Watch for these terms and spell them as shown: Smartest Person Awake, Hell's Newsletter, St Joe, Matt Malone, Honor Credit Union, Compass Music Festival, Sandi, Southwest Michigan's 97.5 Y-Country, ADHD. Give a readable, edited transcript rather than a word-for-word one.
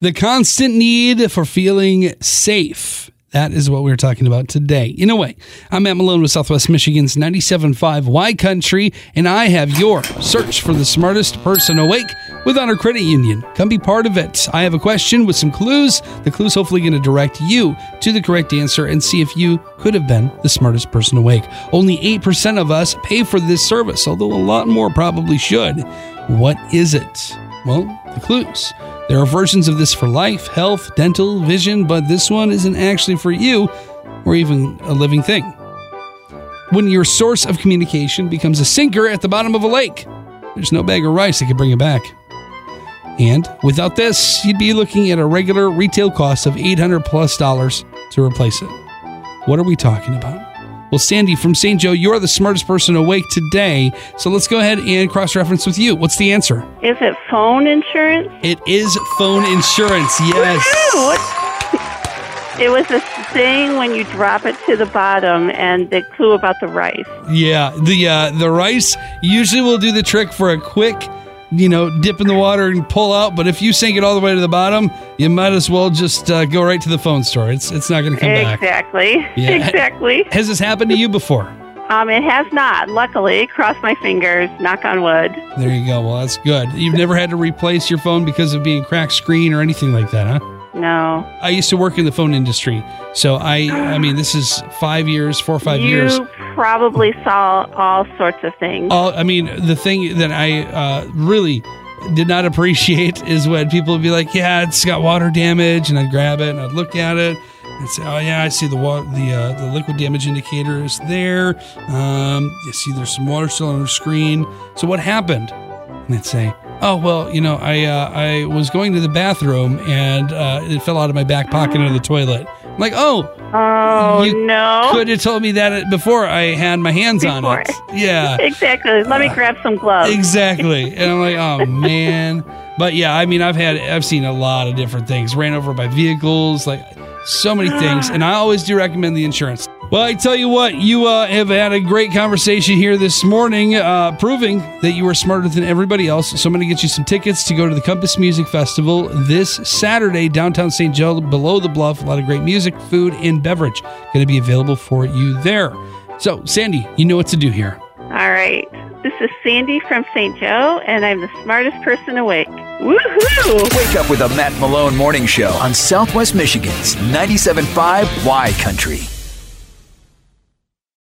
The constant need for feeling safe. That is what we were talking about today. In a way, I'm Matt Malone with Southwest Michigan's 97.5 Y-Country, and I have your search for the smartest person awake with Honor Credit Union. Come be part of it. I have a question with some clues. The clue's hopefully going to direct you to the correct answer and see if you could have been the smartest person awake. Only 8% of us pay for this service, although a lot more probably should. What is it? Well, the clues. There are versions of this for life, health, dental, vision, but this one isn't actually for you or even a living thing. When your source of communication becomes a sinker at the bottom of a lake, there's no bag of rice that can bring it back. And without this, you'd be looking at a regular retail cost of $800+ to replace it. What are we talking about? Well, Sandy from St. Joe, you're the smartest person awake today, so let's go ahead and cross-reference with you. What's the answer? Is it phone insurance? It is phone insurance, yes. It was the thing when you drop it to the bottom and the clue about the rice. Yeah, the rice usually will do the trick for a quick, dip in the water and pull out, but if you sink it all the way to the bottom, you might as well just go right to the phone store. It's not going to come back. Exactly. Yeah. Exactly. Has this happened to you before? It has not. Luckily, cross my fingers, knock on wood. There you go. Well, that's good. You've never had to replace your phone because of being cracked screen or anything like that, huh? No. I used to work in the phone industry, so I mean, this is 4 or 5 years. You probably saw all sorts of things. The thing that I really did not appreciate is when people would be like, yeah, it's got water damage, and I'd grab it, and I'd look at it, and say, oh, yeah, I see the liquid damage indicator is there. You see there's some water still on the screen. So what happened? And I'd say, oh, well, I was going to the bathroom, and it fell out of my back pocket into the toilet. I'm like, oh, you no. could have told me that before I had my hands on it. Yeah. Exactly. Let me grab some gloves. Exactly. And I'm like, oh, man. But, yeah, I mean, I've seen a lot of different things. Ran over by vehicles, like so many things. And I always do recommend the insurance. Well, I tell you what, you have had a great conversation here this morning, proving that you are smarter than everybody else. So I'm going to get you some tickets to go to the Compass Music Festival this Saturday, downtown St. Joe, below the bluff. A lot of great music, food, and beverage going to be available for you there. So, Sandy, you know what to do here. All right. This is Sandy from St. Joe, and I'm the smartest person awake. Woohoo! Wake up with a Matt Malone morning show on Southwest Michigan's 97.5 Y-Country.